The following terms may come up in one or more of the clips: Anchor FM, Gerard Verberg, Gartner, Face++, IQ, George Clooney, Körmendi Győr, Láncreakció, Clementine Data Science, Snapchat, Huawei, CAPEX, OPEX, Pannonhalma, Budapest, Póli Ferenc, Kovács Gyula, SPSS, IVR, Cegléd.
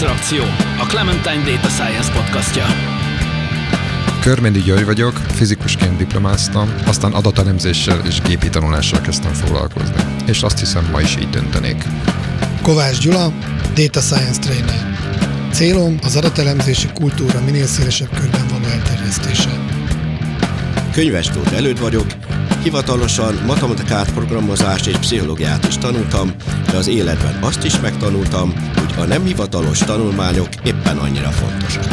Láncreakció, a Clementine Data Science podcastja. Körmendi Győr vagyok, fizikusként diplomáztam, aztán adatelemzéssel és gépi tanulással kezdtem foglalkozni. És azt hiszem, ma is így döntenék. Kovács Gyula, Data Science Trainer. Célom az adatelemzési kultúra minél szélesebb körben való elterjesztése. Könyvestót előtt vagyok, hivatalosan matematikát, programozást és pszichológiát is tanultam, de az életben azt is megtanultam, hogy a nem hivatalos tanulmányok éppen annyira fontosak.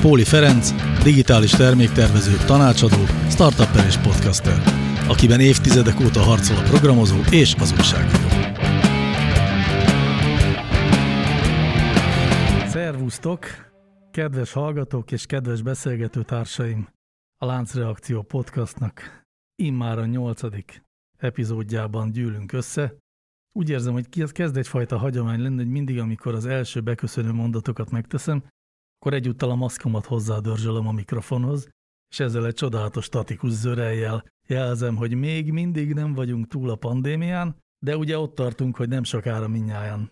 Póli Ferenc, digitális terméktervező, tanácsadó, startupper és podcaster, akiben évtizedek óta harcol a programozó és az újságíró. Szervusztok, kedves hallgatók és kedves beszélgető társaim! A Láncreakció podcastnak immár a 8. epizódjában gyűlünk össze. Úgy érzem, hogy kezd egyfajta hagyomány lenni, hogy mindig, amikor az első beköszönő mondatokat megteszem, akkor egyúttal a maszkomat hozzádörzsölöm a mikrofonhoz, és ezzel egy csodálatos statikus zörellyel jelzem, hogy még mindig nem vagyunk túl a pandémián, de ugye ott tartunk, hogy nem sokára mindnyájan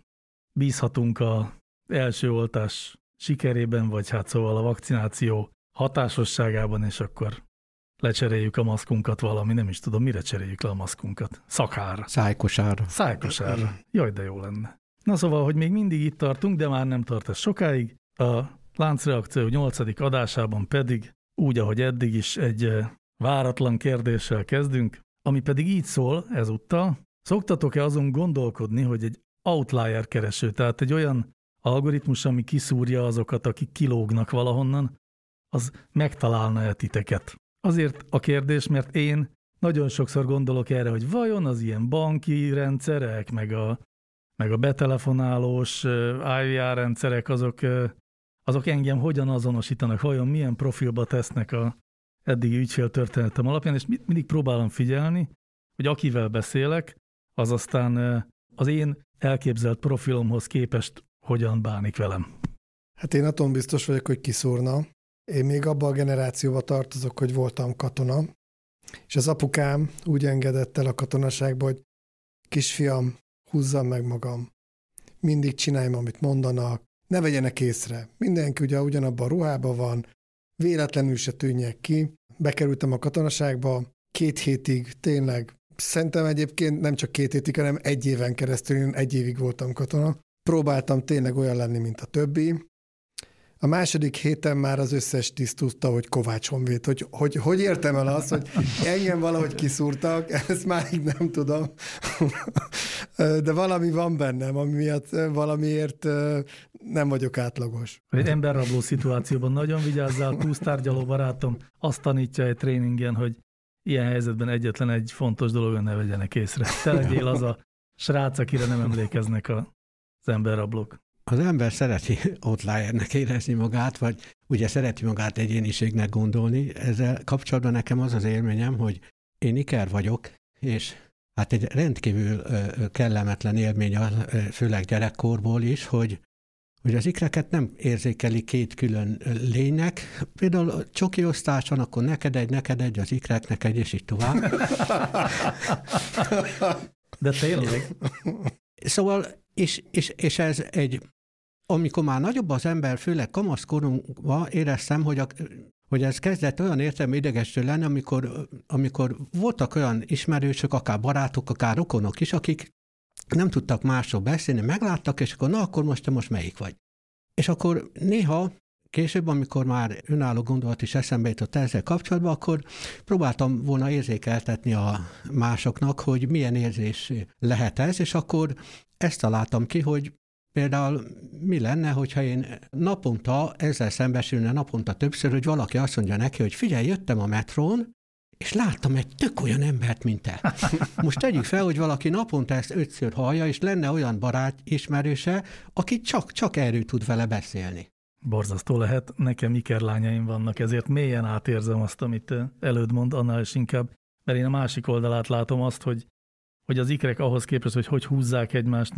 bízhatunk az első oltás sikerében, vagy hát szóval a vakcináció hatásosságában, és akkor lecseréljük a maszkunkat valami, nem is tudom, mire cseréljük le a maszkunkat. Szakár. Szájkosár. Szájkosár. Jaj, de jó lenne. Na szóval, hogy még mindig itt tartunk, de már nem tart ez sokáig. A Láncreakció 8. adásában pedig, úgy, ahogy eddig is, egy váratlan kérdéssel kezdünk, ami pedig így szól ezúttal. Szoktatok-e azon gondolkodni, hogy egy outlier kereső, tehát egy olyan algoritmus, ami kiszúrja azokat, akik kilógnak valahonnan, az megtalálna-e titeket? Azért a kérdés, mert én nagyon sokszor gondolok erre, hogy vajon az ilyen banki rendszerek, meg a betelefonálós IVR rendszerek, azok engem hogyan azonosítanak, vajon milyen profilba tesznek a eddigi ügyféltörténetem alapján, és mindig próbálom figyelni, hogy akivel beszélek, az aztán az én elképzelt profilomhoz képest hogyan bánik velem. Hát én attól biztos vagyok, hogy kiszúrna. Én még abba a generációba tartozok, hogy voltam katona, és az apukám úgy engedett el a katonaságba, hogy kisfiam, húzzam meg magam, mindig csináljam, amit mondanak, ne vegyenek észre. Mindenki ugye ugyanabban a ruhában van, véletlenül se tűnjek ki. Bekerültem a katonaságba, 2 hétig tényleg, szerintem egyébként nem csak 2 hétig, hanem 1 éven keresztül, én 1 évig voltam katona. Próbáltam tényleg olyan lenni, mint a többi. A második héten már az összes tiszt tudta, hogy Kovács Honvéd. Hogy értem el azt, hogy engem valahogy kiszúrtak, ezt máig nem tudom. De valami van bennem, ami miatt valamiért nem vagyok átlagos. Egy emberrabló szituációban nagyon vigyázzál, túsztárgyaló barátom azt tanítja egy tréningen, hogy ilyen helyzetben egyetlen egy fontos dolog, ne vegyenek észre. Te legyél az a srác, akire nem emlékeznek az emberrablók. Az ember szereti outliernek érezni magát, vagy ugye szereti magát egyéniségnek gondolni. Ezzel kapcsolatban nekem az az élményem, hogy én iker vagyok, és hát egy rendkívül kellemetlen élmény, főleg gyerekkorból is, hogy az ikreket nem érzékeli 2 külön lénynek. Például a csoki osztás van, akkor neked egy, az ikreknek egy, és így tovább. De tényleg. Szóval, és ez egy... Amikor már nagyobb az ember, főleg kamaszkorunkban éreztem, hogy ez kezdett olyan értelme idegesítő lenni, amikor voltak olyan ismerősök, akár barátok, akár rokonok is, akik nem tudtak másról beszélni, megláttak, és akkor na, akkor most te most melyik vagy? És akkor néha később, amikor már önálló gondolat is eszembe jutott ezzel kapcsolatban, akkor próbáltam volna érzékeltetni a másoknak, hogy milyen érzés lehet ez, és akkor ezt találtam ki, hogy például mi lenne, hogyha én naponta ezzel szembesülne naponta többször, hogy valaki azt mondja neki, hogy figyelj, jöttem a metrón, és láttam egy tök olyan embert, mint te. Most tegyük fel, hogy valaki naponta ezt 5-ször hallja, és lenne olyan barát ismerőse, aki csak erről tud vele beszélni. Borzasztó lehet, nekem ikerlányaim vannak, ezért mélyen átérzem azt, amit előd mond, annál is inkább, mert én a másik oldalát látom azt, hogy az ikrek ahhoz képest, hogy húzzák egymást,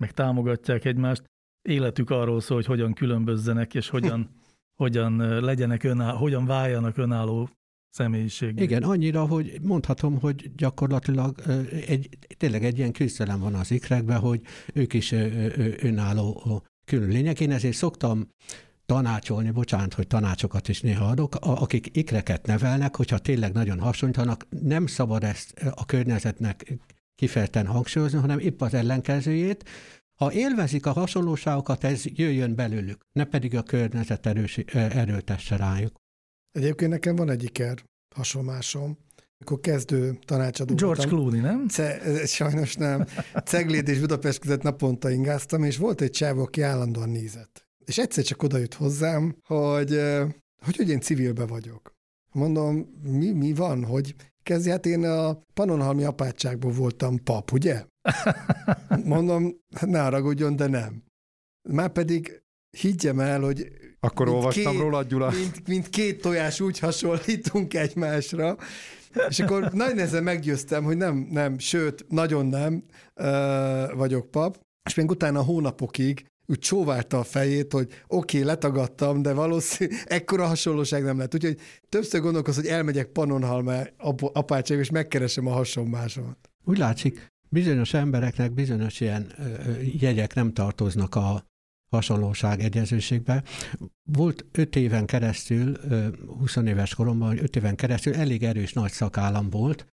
meg támogatják egymást, életük arról szól, hogy hogyan különbözzenek, és hogyan váljanak önálló személyiségét. Igen, annyira, hogy mondhatom, hogy gyakorlatilag tényleg egy ilyen küzdelem van az ikrekben, hogy ők is önálló külön lények. Én ezért szoktam tanácsolni, bocsánat, hogy tanácsokat is néha adok, akik ikreket nevelnek, hogyha tényleg nagyon hasonlítanak, nem szabad ezt a környezetnek kifejezetten hangsúlyozni, hanem épp az ellenkezőjét. Ha élvezik a hasonlóságokat, ez jöjjön belőlük, ne pedig a környezet erőltesse rájuk. Egyébként nekem van egy iker hasonlásom, mikor kezdő tanácsadó George Clooney, nem? Sajnos nem. Cegléd és Budapest között naponta ingáztam, és volt egy csávó, aki állandóan nézett. És egyszer csak oda jut hozzám, hogy én civilbe vagyok. Mondom, mi van, hogy kezdj, hát én a Pannonhalmi apátságból voltam pap, ugye? Mondom, ne haragudjon, de nem. Márpedig higgyem el, hogy akkor olvastam róla, Gyula. Mint két tojás úgy hasonlítunk egymásra, és akkor nagy nehezen meggyőztem, hogy nem, sőt, nagyon nem vagyok pap, és még utána hónapokig úgy csóválta a fejét, hogy oké, letagadtam, de valószínűleg ekkora hasonlóság nem lett. Úgyhogy többször gondolkozom, hogy elmegyek Pannonhalmi apátságba, és megkeresem a hasonmásomat. Úgy látszik, bizonyos embereknek bizonyos ilyen jegyek nem tartoznak a hasonlóság egyezőségbe. Volt 5 éven keresztül, 20 éves koromban, 5 éven keresztül elég erős nagy szakállam volt.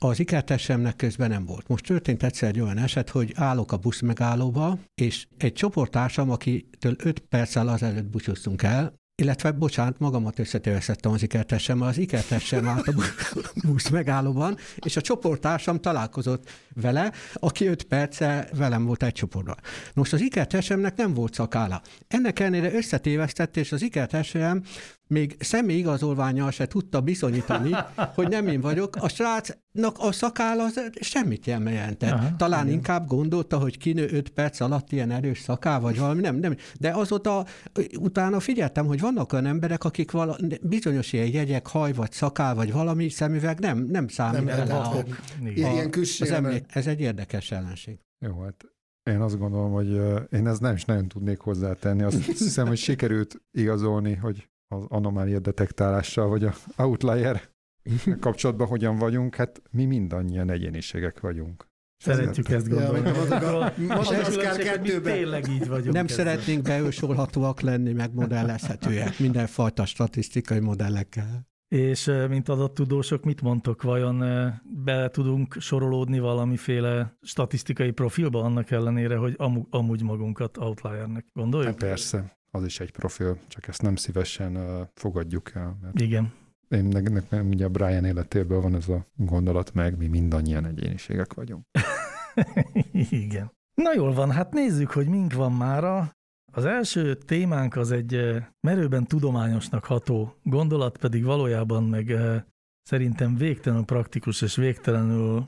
Az ikertesemnek közben nem volt. Most történt egyszer egy olyan eset, hogy állok a buszmegállóba, és egy csoporttársam, akitől 5 perccel azelőtt búcsúztunk el, illetve, bocsánat, magamat összetévesztettem az ikertesemmel, az ikertesem állt a buszmegállóban, és a csoporttársam találkozott vele, aki 5 perccel velem volt egy csoportban. Most az ikertesemnek nem volt szakálla. Ennek ellenére összetévesztett, és az ikertesem még személyigazolvánnyal se tudta bizonyítani, hogy nem én vagyok. A srácnak a szakáll az semmit nem jelentett. Aha, talán igen. Inkább gondolta, hogy kinő 5 perc alatt ilyen erős szakáll, vagy valami, nem. De azóta utána figyeltem, hogy vannak olyan emberek, akik bizonyos ilyen jegyek, haj, vagy szakáll, vagy valami szemüveg nem számít el. Ez egy érdekes ellenség. Jó, hát én azt gondolom, hogy én ezt nem is nagyon tudnék hozzátenni. Azt hiszem, hogy sikerült igazolni, hogy az anomália detektálással, vagy a outlier kapcsolatban hogyan vagyunk, hát mi mindannyian egyéniségek vagyunk. Szeretjük ezt gondolni. Tényleg így vagyunk. Nem szeretnénk beősorhatóak lenni, meg modellezhetőek, mindenfajta statisztikai modellekkel. És mint adattudósok, mit mondtok, vajon bele tudunk sorolódni valamiféle statisztikai profilba annak ellenére, hogy amúgy magunkat outliernek gondoljuk? Hát persze. Az is egy profil, csak ezt nem szívesen fogadjuk el. Mert igen. Én nekem ugye a Brian életéből van ez a gondolat, meg mi mindannyian egyéniségek vagyunk. Igen. Na jól van, hát nézzük, hogy mink van mára. Az első témánk az egy merőben tudományosnak ható gondolat, pedig valójában meg szerintem végtelenül praktikus és végtelenül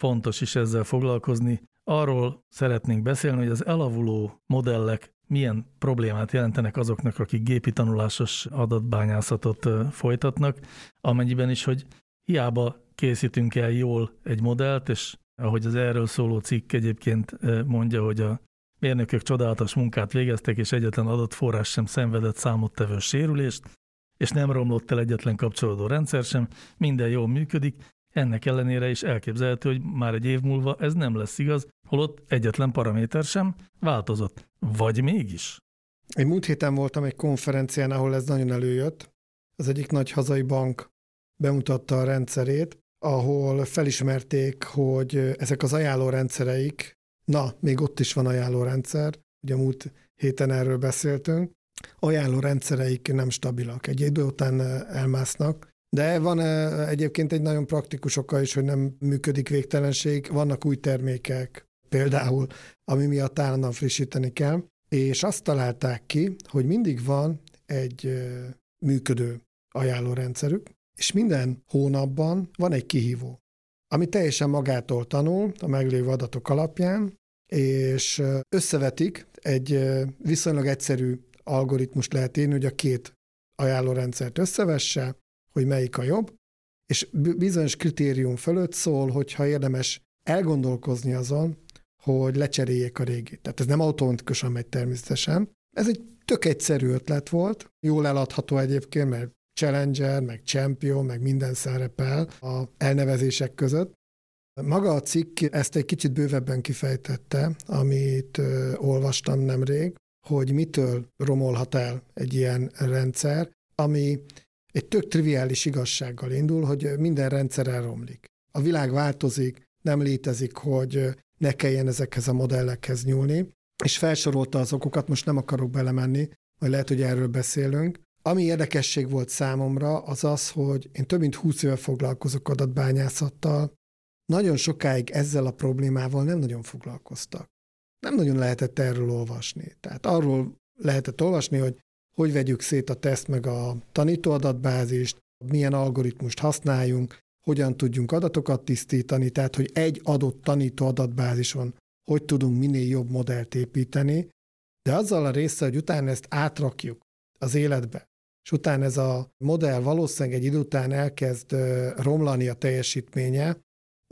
fontos is ezzel foglalkozni. Arról szeretnénk beszélni, hogy az elavuló modellek milyen problémát jelentenek azoknak, akik gépi tanulásos adatbányászatot folytatnak, amennyiben is, hogy hiába készítünk el jól egy modellt, és ahogy az erről szóló cikk egyébként mondja, hogy a mérnökök csodálatos munkát végeztek, és egyetlen adatforrás sem szenvedett számottevő sérülést, és nem romlott el egyetlen kapcsolódó rendszer sem, minden jól működik, ennek ellenére is elképzelhető, hogy már egy év múlva ez nem lesz igaz, holott egyetlen paraméter sem változott. Vagy mégis? Én múlt héten voltam egy konferencián, ahol ez nagyon előjött. Az egyik nagy hazai bank bemutatta a rendszerét, ahol felismerték, hogy ezek az ajánlórendszereik, még ott is van ajánlórendszer, ugye múlt héten erről beszéltünk, ajánlórendszereik nem stabilak, egy idő után elmásznak. De van egyébként egy nagyon praktikus oka is, hogy nem működik végtelenség, vannak új termékek, például, ami miatt állandóan frissíteni kell, és azt találták ki, hogy mindig van egy működő ajánlórendszerük, és minden hónapban van egy kihívó, ami teljesen magától tanul a meglévő adatok alapján, és összevetik, egy viszonylag egyszerű algoritmust lehet írni, hogy a két ajánlórendszert összevesse, hogy melyik a jobb, és bizonyos kritérium fölött szól, hogyha érdemes elgondolkozni azon, hogy lecseréljék a régit. Tehát ez nem automatikusan megy természetesen. Ez egy tök egyszerű ötlet volt, jól eladható egyébként, mert Challenger, meg Champion, meg minden szerepel a elnevezések között. Maga a cikk ezt egy kicsit bővebben kifejtette, amit olvastam nemrég, hogy mitől romolhat el egy ilyen rendszer, ami egy tök triviális igazsággal indul, hogy minden rendszer elromlik. A világ változik, nem létezik, hogy ne kelljen ezekhez a modellekhez nyúlni, és felsorolta az okokat, most nem akarok belemenni, majd lehet, hogy erről beszélünk. Ami érdekesség volt számomra, az az, hogy én több mint 20 éve foglalkozok adatbányászattal, nagyon sokáig ezzel a problémával nem nagyon foglalkoztak. Nem nagyon lehetett erről olvasni. Tehát arról lehetett olvasni, hogy vegyük szét a teszt meg a tanítóadatbázist, milyen algoritmust használjunk, hogyan tudjunk adatokat tisztítani, tehát hogy egy adott tanítóadatbázison hogy tudunk minél jobb modellt építeni, de azzal a része, hogy utána ezt átrakjuk az életbe, és utána ez a modell valószínűleg egy idő után elkezd romlani a teljesítménye,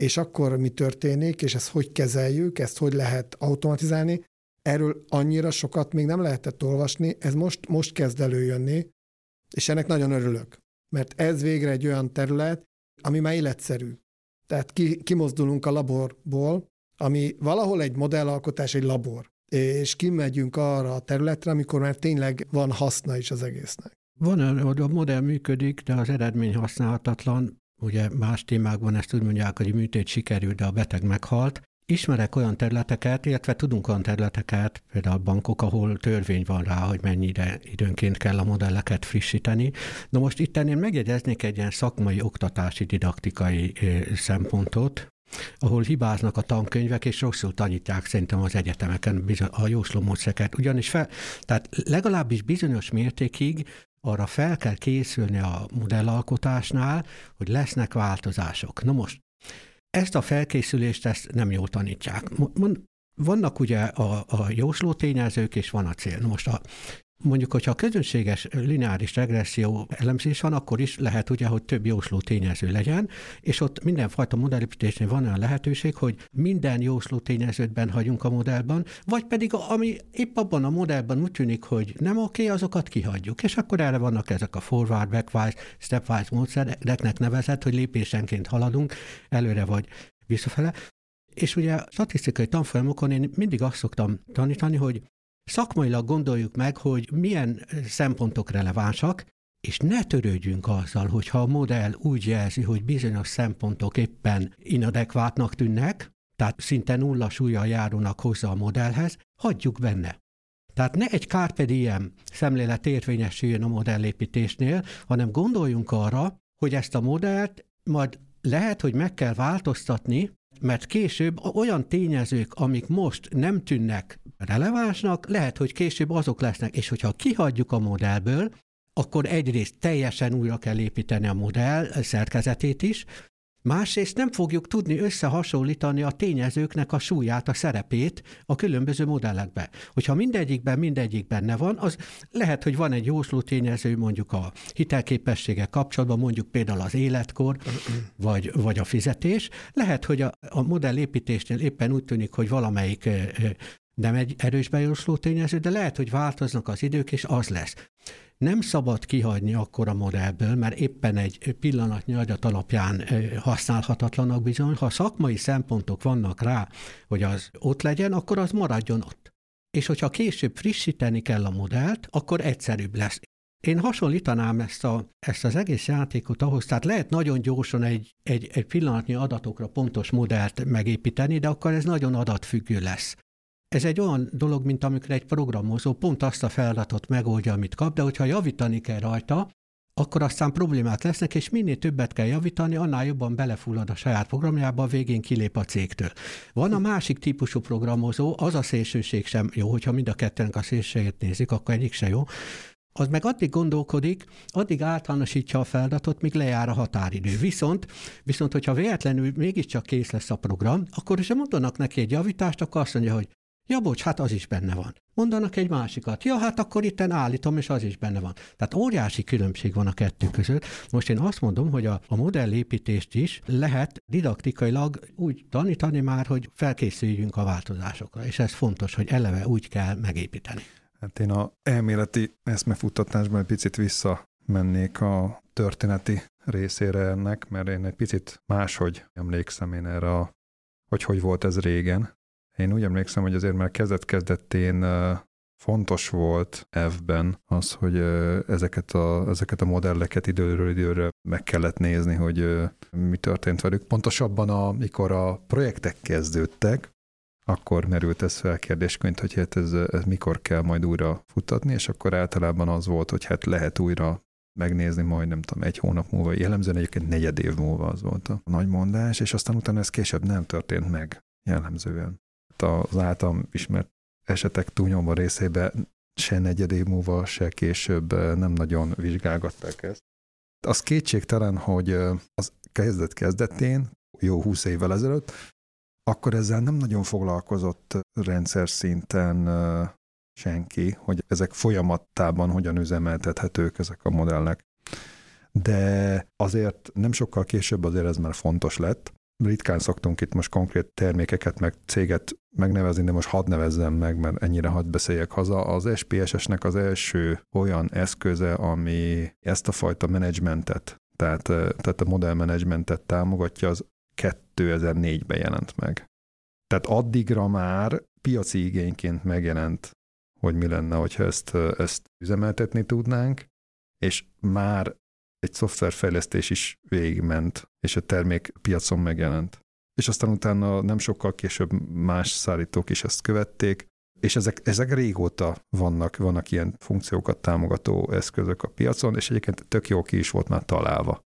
és akkor mi történik, és ezt hogy kezeljük, ezt hogy lehet automatizálni, erről annyira sokat még nem lehetett olvasni, ez most kezd előjönni, és ennek nagyon örülök, mert ez végre egy olyan terület, ami már életszerű. Tehát kimozdulunk a laborból, ami valahol egy modellalkotás, egy labor, és kimegyünk arra a területre, amikor már tényleg van haszna is az egésznek. Van, hogy a modell működik, de az eredmény használhatatlan. Ugye más témákban ezt úgy mondják, hogy műtét sikerült, de a beteg meghalt. Ismerek olyan területeket, illetve tudunk olyan területeket, például bankok, ahol törvény van rá, hogy mennyire időnként kell a modelleket frissíteni. Na most itt én megjegyeznék egy ilyen szakmai, oktatási, didaktikai szempontot, ahol hibáznak a tankönyvek, és rosszul tanítják szerintem az egyetemeken a jóslómódszereket. Ugyanis tehát legalábbis bizonyos mértékig arra fel kell készülni a modellalkotásnál, hogy lesznek változások. Na most, ezt a felkészülést ezt nem jól tanítják. Vannak ugye a jósló tényezők, és van a cél. Na most mondjuk, hogyha a közönséges lineáris regresszió elemzés van, akkor is lehet ugye, hogy több jósló tényező legyen, és ott mindenfajta modellépítésnél van olyan lehetőség, hogy minden jósló tényezőtben hagyunk a modellban, vagy pedig ami épp abban a modellben úgy tűnik, hogy nem oké, azokat kihagyjuk. És akkor erre vannak ezek a forward, backwise, stepwise módszereknek nevezett, hogy lépésenként haladunk előre vagy visszafele. És ugye statisztikai tanfolyamokon én mindig azt szoktam tanítani, hogy szakmailag gondoljuk meg, hogy milyen szempontok relevánsak, és ne törődjünk azzal, hogyha a modell úgy jelzi, hogy bizonyos szempontok éppen inadekvátnak tűnnek, tehát szinte nulla súllyal járulnak hozzá a modellhez, hagyjuk benne. Tehát ne egy carpe diem szemlélet érvényesüljön a modellépítésnél, hanem gondoljunk arra, hogy ezt a modellt majd lehet, hogy meg kell változtatni, mert később olyan tényezők, amik most nem tűnnek relevánsnak, lehet, hogy később azok lesznek, és hogyha kihagyjuk a modellből, akkor egyrészt teljesen újra kell építeni a modell szerkezetét is, másrészt nem fogjuk tudni összehasonlítani a tényezőknek a súlyát, a szerepét a különböző modellekbe. Hogyha mindegyik benne van, az lehet, hogy van egy jósló tényező mondjuk a hitelképessége kapcsolatban, mondjuk például az életkor, vagy a fizetés. Lehet, hogy a modellépítésnél éppen úgy tűnik, hogy valamelyik nem egy erős bejósló tényező, de lehet, hogy változnak az idők, és az lesz. Nem szabad kihagyni akkor a modellből, mert éppen egy pillanatnyi adat alapján használhatatlanak bizony. Ha szakmai szempontok vannak rá, hogy az ott legyen, akkor az maradjon ott. És hogyha később frissíteni kell a modellt, akkor egyszerűbb lesz. Én hasonlítanám ezt az egész játékot ahhoz, tehát lehet nagyon gyorsan egy pillanatnyi adatokra pontos modellt megépíteni, de akkor ez nagyon adatfüggő lesz. Ez egy olyan dolog, mint amikor egy programozó pont azt a feladatot megoldja, amit kap, de hogyha javítani kell rajta, akkor aztán problémák lesznek, és minél többet kell javítani, annál jobban belefullad a saját programjába, a végén kilép a cégtől. Van a másik típusú programozó, az a szélsőség sem jó, hogyha mind a kettőnk a szélsőségét nézik, akkor egyik se jó. Az meg addig gondolkodik, addig általánosítja a feladatot, míg lejár a határidő. Viszont hogyha véletlenül mégiscsak kész lesz a program, akkor sem mondanak neki egy javítást, akkor azt mondja, hogy ja, bocs, hát az is benne van. Mondanak egy másikat. Ja, hát akkor itten állítom, és az is benne van. Tehát óriási különbség van a kettő között. Most én azt mondom, hogy a modellépítést is lehet didaktikailag úgy tanítani már, hogy felkészüljünk a változásokra, és ez fontos, hogy eleve úgy kell megépíteni. Hát én a elméleti eszmefuttatásban egy picit vissza mennék a történeti részére ennek, mert én egy picit máshogy emlékszem én erre, hogy volt ez régen. Én úgy emlékszem, hogy azért már kezdet-kezdetén fontos volt F-ben az, hogy ezeket a modelleket időről időre meg kellett nézni, hogy mi történt velük. Pontosabban, amikor a projektek kezdődtek, akkor merült ez fel kérdésként, hogy hát ez mikor kell majd újra futtatni, és akkor általában az volt, hogy hát lehet újra megnézni majd, nem tudom, egy hónap múlva, jellemzően egyébként 4 év múlva az volt a nagy mondás, és aztán utána ez később nem történt meg jellemzően. Az általam ismert esetek túlnyomó részében se 4 év múlva, se később nem nagyon vizsgálgatták ezt. Az kétségtelen, hogy az kezdetén, jó 20 évvel ezelőtt, akkor ezzel nem nagyon foglalkozott rendszer szinten senki, hogy ezek folyamatában hogyan üzemeltethetők ezek a modellek. De azért nem sokkal később azért ez már fontos lett. Ritkán szoktunk itt most konkrét termékeket, meg céget megnevezni, de most hadd nevezzem meg, mert ennyire hadd beszéljek haza. Az SPSS-nek az első olyan eszköze, ami ezt a fajta menedzsmentet, tehát a modellmenedzsmentet támogatja, az 2004-ben jelent meg. Tehát addigra már piaci igényként megjelent, hogy mi lenne, hogyha ezt üzemeltetni tudnánk, és már egy szoftverfejlesztés is végigment, és a termék piacon megjelent. És aztán utána nem sokkal később más szállítók is ezt követték, és ezek régóta vannak ilyen funkciókat támogató eszközök a piacon, és egyébként tök jó ki is volt már találva.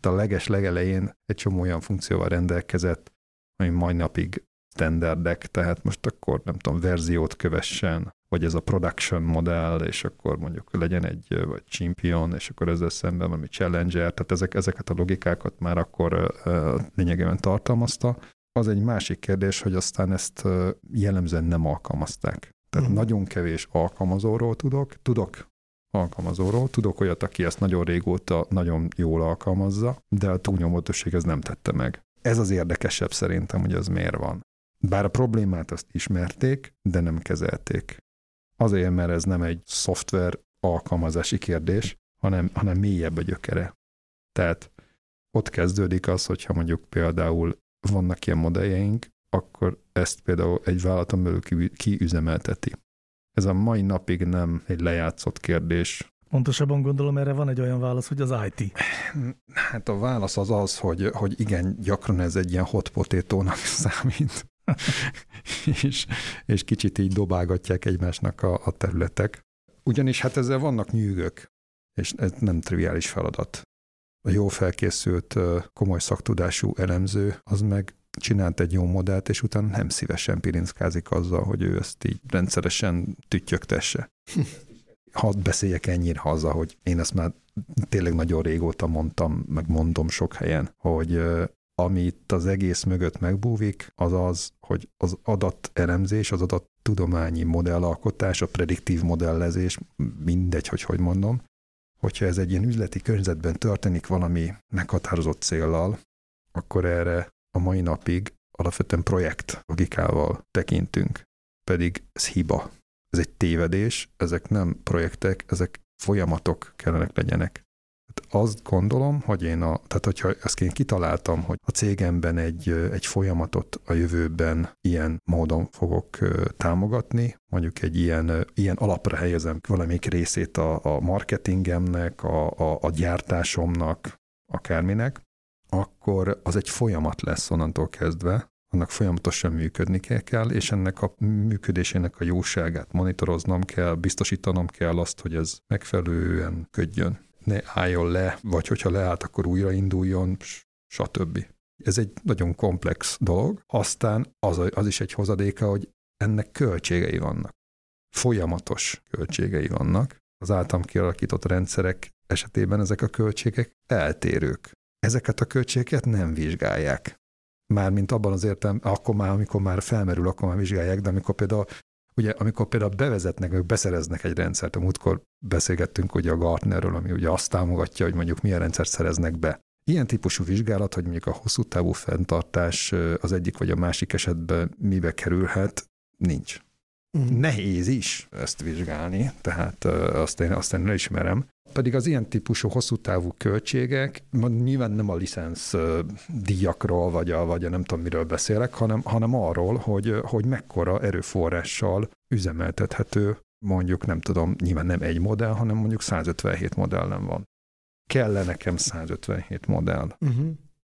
Tehát a legelején egy csomó olyan funkcióval rendelkezett, ami mai napig standardek, tehát most akkor nem tudom, verziót kövessen, vagy ez a production modell, és akkor mondjuk legyen egy, vagy champion, és akkor ezzel szemben valami challenger, tehát ezeket a logikákat már akkor lényegében tartalmazta. Az egy másik kérdés, hogy aztán ezt jellemzően nem alkalmazták. Tehát nagyon kevés alkalmazóról tudok olyat, aki ezt nagyon régóta nagyon jól alkalmazza, de a túlnyomó többség ez nem tette meg. Ez az érdekesebb szerintem, hogy az miért van. Bár a problémát azt ismerték, de nem kezelték. Azért, mert ez nem egy szoftver alkalmazási kérdés, hanem mélyebb a gyökere. Tehát ott kezdődik az, hogyha mondjuk például vannak ilyen modelljeink, akkor ezt például egy vállalaton belül kiüzemelteti. Ez a mai napig nem egy lejátszott kérdés. Pontosabban gondolom, erre van egy olyan válasz, hogy az IT. Hát a válasz az az, hogy igen, gyakran ez egy ilyen hot potato-nak számít. és kicsit így dobálgatják egymásnak a területek. Ugyanis hát ezzel vannak nyűgök, és ez nem triviális feladat. A jó felkészült, komoly szaktudású elemző, az meg csinált egy jó modellt, és utána nem szívesen pirinckázik azzal, hogy ő ezt így rendszeresen tüttyögtesse. Hadd beszéljek ennyire haza, hogy én ezt már tényleg nagyon régóta mondtam, meg mondom sok helyen, hogy ami itt az egész mögött megbúvik, az az, hogy az adatelemzés, az adattudományi modellalkotás, a prediktív modellezés, mindegy, hogy mondom, hogyha ez egy ilyen üzleti környezetben történik valami meghatározott céllal, akkor erre a mai napig alapvetően projekt logikával tekintünk, pedig ez hiba. Ez egy tévedés, ezek nem projektek, ezek folyamatok kellene legyenek. Azt gondolom, hogy tehát hogyha ezt én kitaláltam, hogy a cégemben egy folyamatot a jövőben ilyen módon fogok támogatni, mondjuk egy ilyen alapra helyezem valamelyik részét a marketingemnek, a gyártásomnak, akárminek, akkor az egy folyamat lesz onnantól kezdve, annak folyamatosan működni kell, és ennek a működésének a jóságát monitoroznom kell, biztosítanom kell azt, hogy ez megfelelően ködjön. Ne álljon le, vagy hogyha leállt, akkor újrainduljon, stb. Ez egy nagyon komplex dolog. Aztán az is egy hozadéka, hogy ennek költségei vannak. Folyamatos költségei vannak. Az általam kialakított rendszerek esetében ezek a költségek eltérők. Ezeket a költségeket nem vizsgálják. Mármint abban az értelemben, amikor már felmerül, akkor már vizsgálják, de amikor például bevezetnek, vagy beszereznek egy rendszert, a múltkor beszélgettünk ugye a Gartnerről, ami ugye azt támogatja, hogy mondjuk milyen rendszert szereznek be. Ilyen típusú vizsgálat, hogy mondjuk a hosszú távú fenntartás az egyik vagy a másik esetben mibe kerülhet, nincs. Nehéz is ezt vizsgálni, tehát azt én elismerem. Pedig az ilyen típusú hosszú távú költségek, nyilván nem a licensz díjakról, vagy a nem tudom miről beszélek, hanem arról, hogy mekkora erőforrással üzemeltethető, mondjuk nem tudom, nyilván nem egy modell, hanem mondjuk 157 modellen van. Kell-e nekem 157 modell? Uh-huh.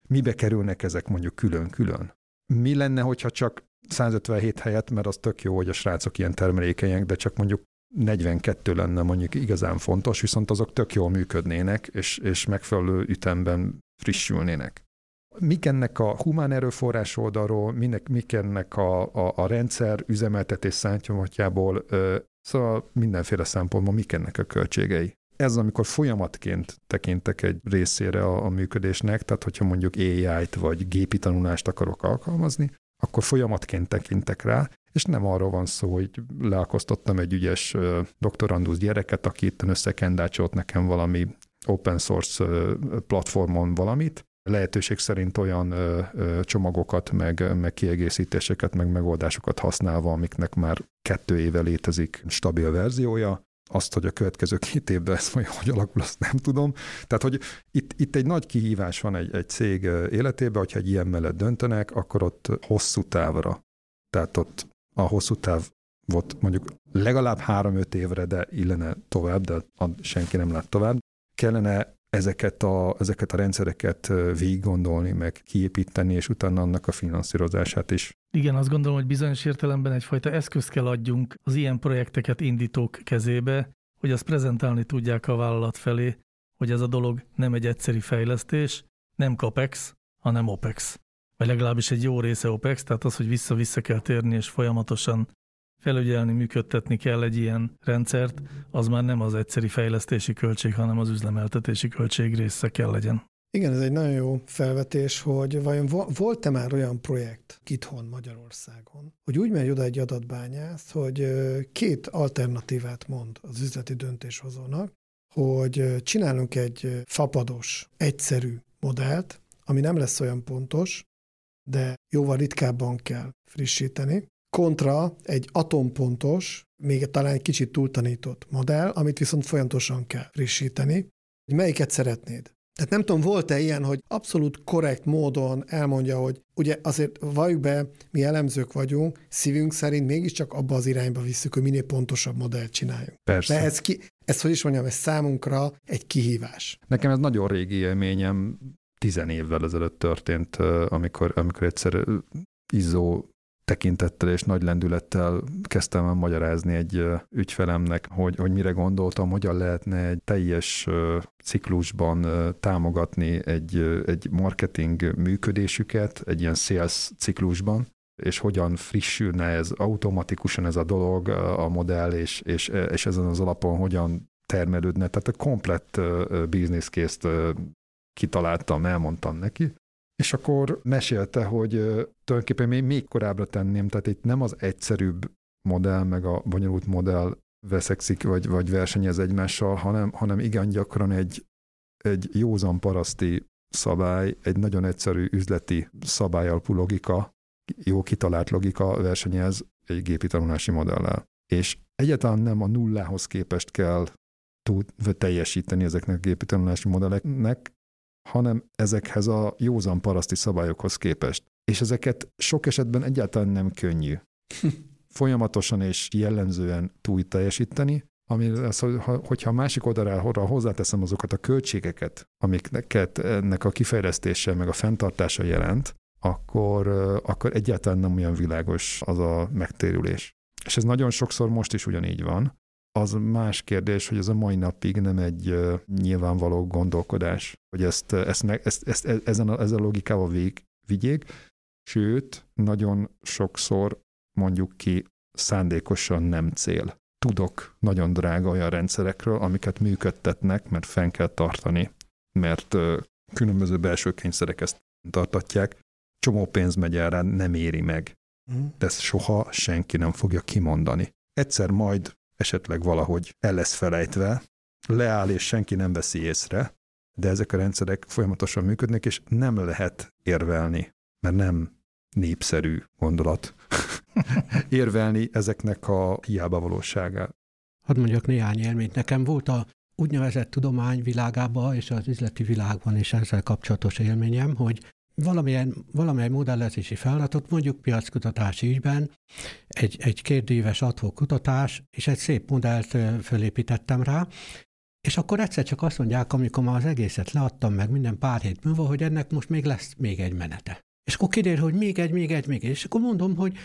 Mibe kerülnek ezek mondjuk külön-külön? Mi lenne, hogyha csak 157 helyett, mert az tök jó, hogy a srácok ilyen termelékenyek, de csak mondjuk 42 lenne mondjuk igazán fontos, viszont azok tök jól működnének, és megfelelő ütemben frissülnének. Mik ennek a humán erőforrás oldalról, mik ennek a rendszer üzemeltetés szempontjából, szóval mindenféle szempontból mik ennek a költségei. Ez, amikor folyamatként tekintek egy részére a működésnek, tehát hogyha mondjuk AI-t vagy gépi tanulást akarok alkalmazni, akkor folyamatként tekintek rá, és nem arról van szó, hogy leakasztottam egy ügyes doktorandusz gyereket, aki itt összekendácsolt nekem valami open source platformon valamit, lehetőség szerint olyan csomagokat, meg kiegészítéseket, meg megoldásokat használva, amiknek már 2 éve létezik stabil verziója. Azt, hogy a következő 2 évben ez majd hogy alakul, azt nem tudom. Tehát, hogy itt egy nagy kihívás van egy cég életében, hogyha egy ilyen mellett döntenek, akkor ott hosszú távra. Tehát ott a hosszú táv volt mondjuk legalább 3-5 évre, de illene tovább, de senki nem lát tovább. Kellene ezeket a rendszereket végig gondolni, meg kiépíteni, és utána annak a finanszírozását is. Igen, azt gondolom, hogy bizonyos értelemben egyfajta eszközt kell adjunk az ilyen projekteket indítók kezébe, hogy azt prezentálni tudják a vállalat felé, hogy ez a dolog nem egy egyszeri fejlesztés, nem CAPEX, hanem OPEX. Vagy legalábbis egy jó része OPEX, tehát az, hogy vissza-vissza kell térni, és folyamatosan felügyelni, működtetni kell egy ilyen rendszert, az már nem az egyszeri fejlesztési költség, hanem az üzlemeltetési költség része kell legyen. Igen, ez egy nagyon jó felvetés, hogy vajon volt-e már olyan projekt itthon Magyarországon, hogy úgy megy oda egy adatbányász, hogy 2 alternatívát mond az üzleti döntéshozónak, hogy csinálunk egy fapados, egyszerű modellt, ami nem lesz olyan pontos, de jóval ritkábban kell frissíteni, kontra egy atompontos, még talán egy kicsit túltanított modell, amit viszont folyamatosan kell frissíteni, hogy melyiket szeretnéd. Tehát nem tudom, volt-e ilyen, hogy abszolút korrekt módon elmondja, hogy ugye azért valljuk be, mi elemzők vagyunk, szívünk szerint mégiscsak abba az irányba visszük, hogy minél pontosabb modellt csináljunk. Persze. De ez hogy is mondjam, ez számunkra egy kihívás. Nekem ez nagyon régi élményem, 10 évvel ezelőtt történt, amikor egyszer izzó tekintettel és nagy lendülettel kezdtem el magyarázni egy ügyfelemnek, hogy mire gondoltam, hogyan lehetne egy teljes ciklusban támogatni egy marketing működésüket, egy ilyen sales ciklusban, és hogyan frissülne ez automatikusan ez a dolog, a modell, és ezen az alapon hogyan termelődne. Tehát a komplett business case-t kitaláltam, elmondtam neki. És akkor mesélte, hogy tulajdonképpen még korábbra tenném, tehát itt nem az egyszerűbb modell, meg a bonyolult modell veszekszik, vagy versenyez egymással, hanem igen gyakran egy józan paraszti szabály, egy nagyon egyszerű üzleti szabály alapú logika, jó kitalált logika versenyez egy gépi tanulási modellel. És egyáltalán nem a nullához képest kell teljesíteni ezeknek a gépi tanulási modelleknek, hanem ezekhez a józan paraszti szabályokhoz képest. És ezeket sok esetben egyáltalán nem könnyű folyamatosan és jellemzően túl teljesíteni, ami az, hogyha másik oldalra hozzáteszem azokat a költségeket, amiket ennek a kifejlesztése meg a fenntartása jelent, akkor egyáltalán nem olyan világos az a megtérülés. És ez nagyon sokszor most is ugyanígy van. Az más kérdés, hogy ez a mai napig nem egy nyilvánvaló gondolkodás, hogy ezt ezen a logikával vigyék, sőt, nagyon sokszor mondjuk ki szándékosan nem cél. Tudok nagyon drága olyan rendszerekről, amiket működtetnek, mert fenn kell tartani, mert különböző belső kényszerek ezt tartatják, csomó pénz megy el rá, nem éri meg. De ezt soha senki nem fogja kimondani. Egyszer majd esetleg valahogy el lesz felejtve, leáll és senki nem veszi észre, de ezek a rendszerek folyamatosan működnek, és nem lehet érvelni, mert nem népszerű gondolat érvelni ezeknek a hiába valóságát. Hadd mondjak néhány élményt. Nekem volt a úgynevezett tudomány világában és az üzleti világban is ezzel kapcsolatos élményem, hogy valamilyen modellezési feladatot, mondjuk piackutatási ügyben, egy kérdőíves adhok kutatás, és egy szép modellt fölépítettem rá, és akkor egyszer csak azt mondják, amikor már az egészet leadtam meg minden pár hét múlva, hogy ennek most még lesz még egy menete. És akkor kiderül, hogy még egy, és akkor mondom, hogy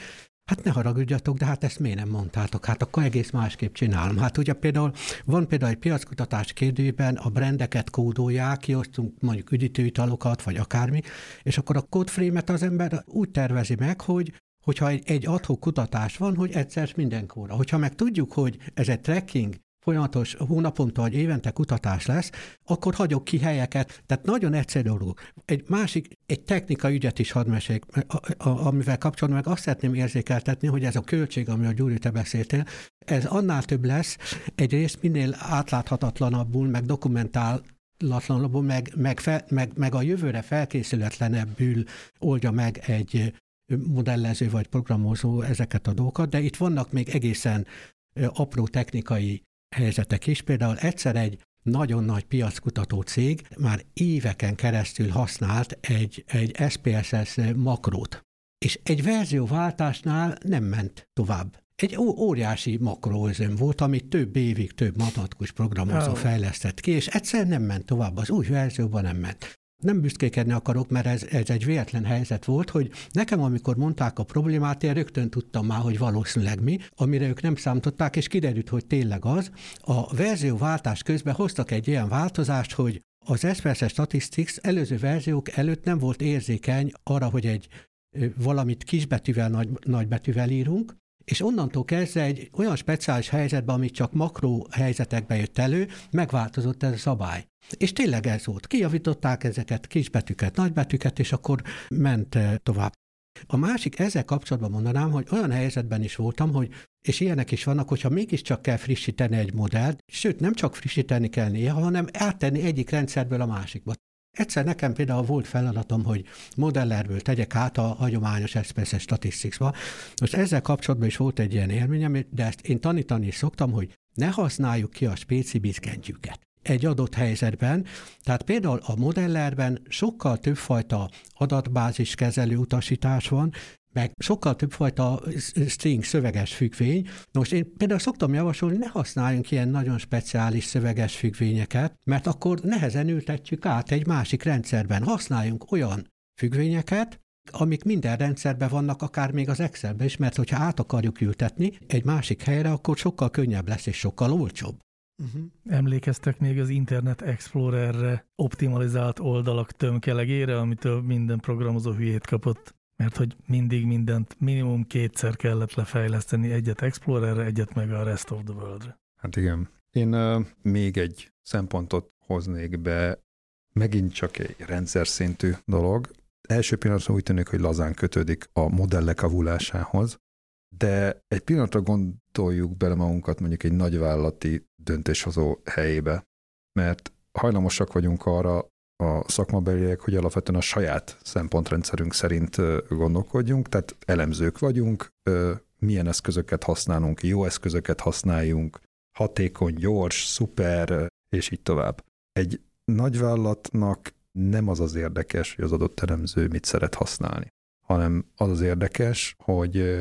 hát ne haragudjatok, de hát ezt miért nem mondtátok? Hát akkor egész másképp csinálom. Hát ugye például van például egy piackutatás kérdőben, a brendeket kódolják, kiosztunk mondjuk üdítőitalokat, vagy akármi, és akkor a kódfrémet az ember úgy tervezi meg, hogy hogyha egy ad hoc kutatás van, hogy egyszer mindenkorra. Hogyha meg tudjuk, hogy ez egy tracking, folyamatos hónaponta vagy évente kutatás lesz, akkor hagyok ki helyeket. Tehát nagyon egyszerű dolog. Egy másik, egy technikai ügyet is hadd meséljek, amivel kapcsolatban meg azt szeretném érzékeltetni, hogy ez a költség, amiről Gyuri, te beszéltél, ez annál több lesz, egyrészt minél átláthatatlanabbul, meg dokumentálatlanabbul, meg a jövőre felkészületlenebbül oldja meg egy modellező vagy programozó ezeket a dolgokat, de itt vannak még egészen apró technikai helyzetek is. Például egyszer egy nagyon nagy piackutató cég már éveken keresztül használt egy SPSS makrót, és egy verzióváltásnál nem ment tovább. Egy óriási makróözöm volt, amit több évig több matematikus programozó fejlesztett ki, és egyszer nem ment tovább, az új verzióban nem ment. Nem büszkékedni akarok, mert ez egy véletlen helyzet volt, hogy nekem, amikor mondták a problémát, én rögtön tudtam már, hogy valószínűleg mi, amire ők nem számították, és kiderült, hogy tényleg az. A verzióváltás közben hoztak egy ilyen változást, hogy az SPSS Statistics előző verziók előtt nem volt érzékeny arra, hogy egy valamit kisbetűvel, nagybetűvel írunk, és onnantól kezdve egy olyan speciális helyzetben, amit csak makró helyzetekben jött elő, megváltozott ez a szabály. És tényleg ez volt. Kijavították ezeket, kisbetűket, nagybetűket, és akkor ment tovább. A másik, ezzel kapcsolatban mondanám, hogy olyan helyzetben is voltam, hogy, és ilyenek is vannak, hogyha mégiscsak kell frissíteni egy modellt, sőt, nem csak frissíteni kell néha, hanem áttenni egyik rendszerből a másikba. Egyszer nekem például volt feladatom, hogy modellerből tegyek át a hagyományos SPSS Statisticsba. Most ezzel kapcsolatban is volt egy ilyen élményem, de ezt én tanítani is szoktam, hogy ne használjuk ki a spéci bizkentyűket egy adott helyzetben. Tehát például a modellerben sokkal többfajta adatbázis kezelő utasítás van, meg sokkal többfajta string, szöveges függvény. Most én például szoktam javasolni, ne használjunk ilyen nagyon speciális szöveges függvényeket, mert akkor nehezen ültetjük át egy másik rendszerben. Használjunk olyan függvényeket, amik minden rendszerben vannak, akár még az Excelben is, mert hogyha át akarjuk ültetni egy másik helyre, akkor sokkal könnyebb lesz és sokkal olcsóbb. Emlékeztek még az Internet Explorerre optimalizált oldalak tömkelegére, amitől minden programozó hülyét kapott, mert hogy mindig mindent minimum kétszer kellett lefejleszteni, egyet Explorerre, egyet meg a Rest of the Worldre. Hát igen. Én még egy szempontot hoznék be, megint csak egy rendszer szintű dolog. Első pillanatra úgy tűnik, hogy lazán kötődik a modellek avulásához, de egy pillanatra gondoljuk bele magunkat mondjuk egy nagyvállalati döntéshozó helyébe, mert hajlamosak vagyunk arra, a szakmabeliek, hogy alapvetően a saját szempontrendszerünk szerint gondolkodjunk, tehát elemzők vagyunk, milyen eszközöket használunk, jó eszközöket használjunk, hatékony, gyors, szuper, és így tovább. Egy nagyvállalatnak nem az az érdekes, hogy az adott elemző mit szeret használni, hanem az az érdekes, hogy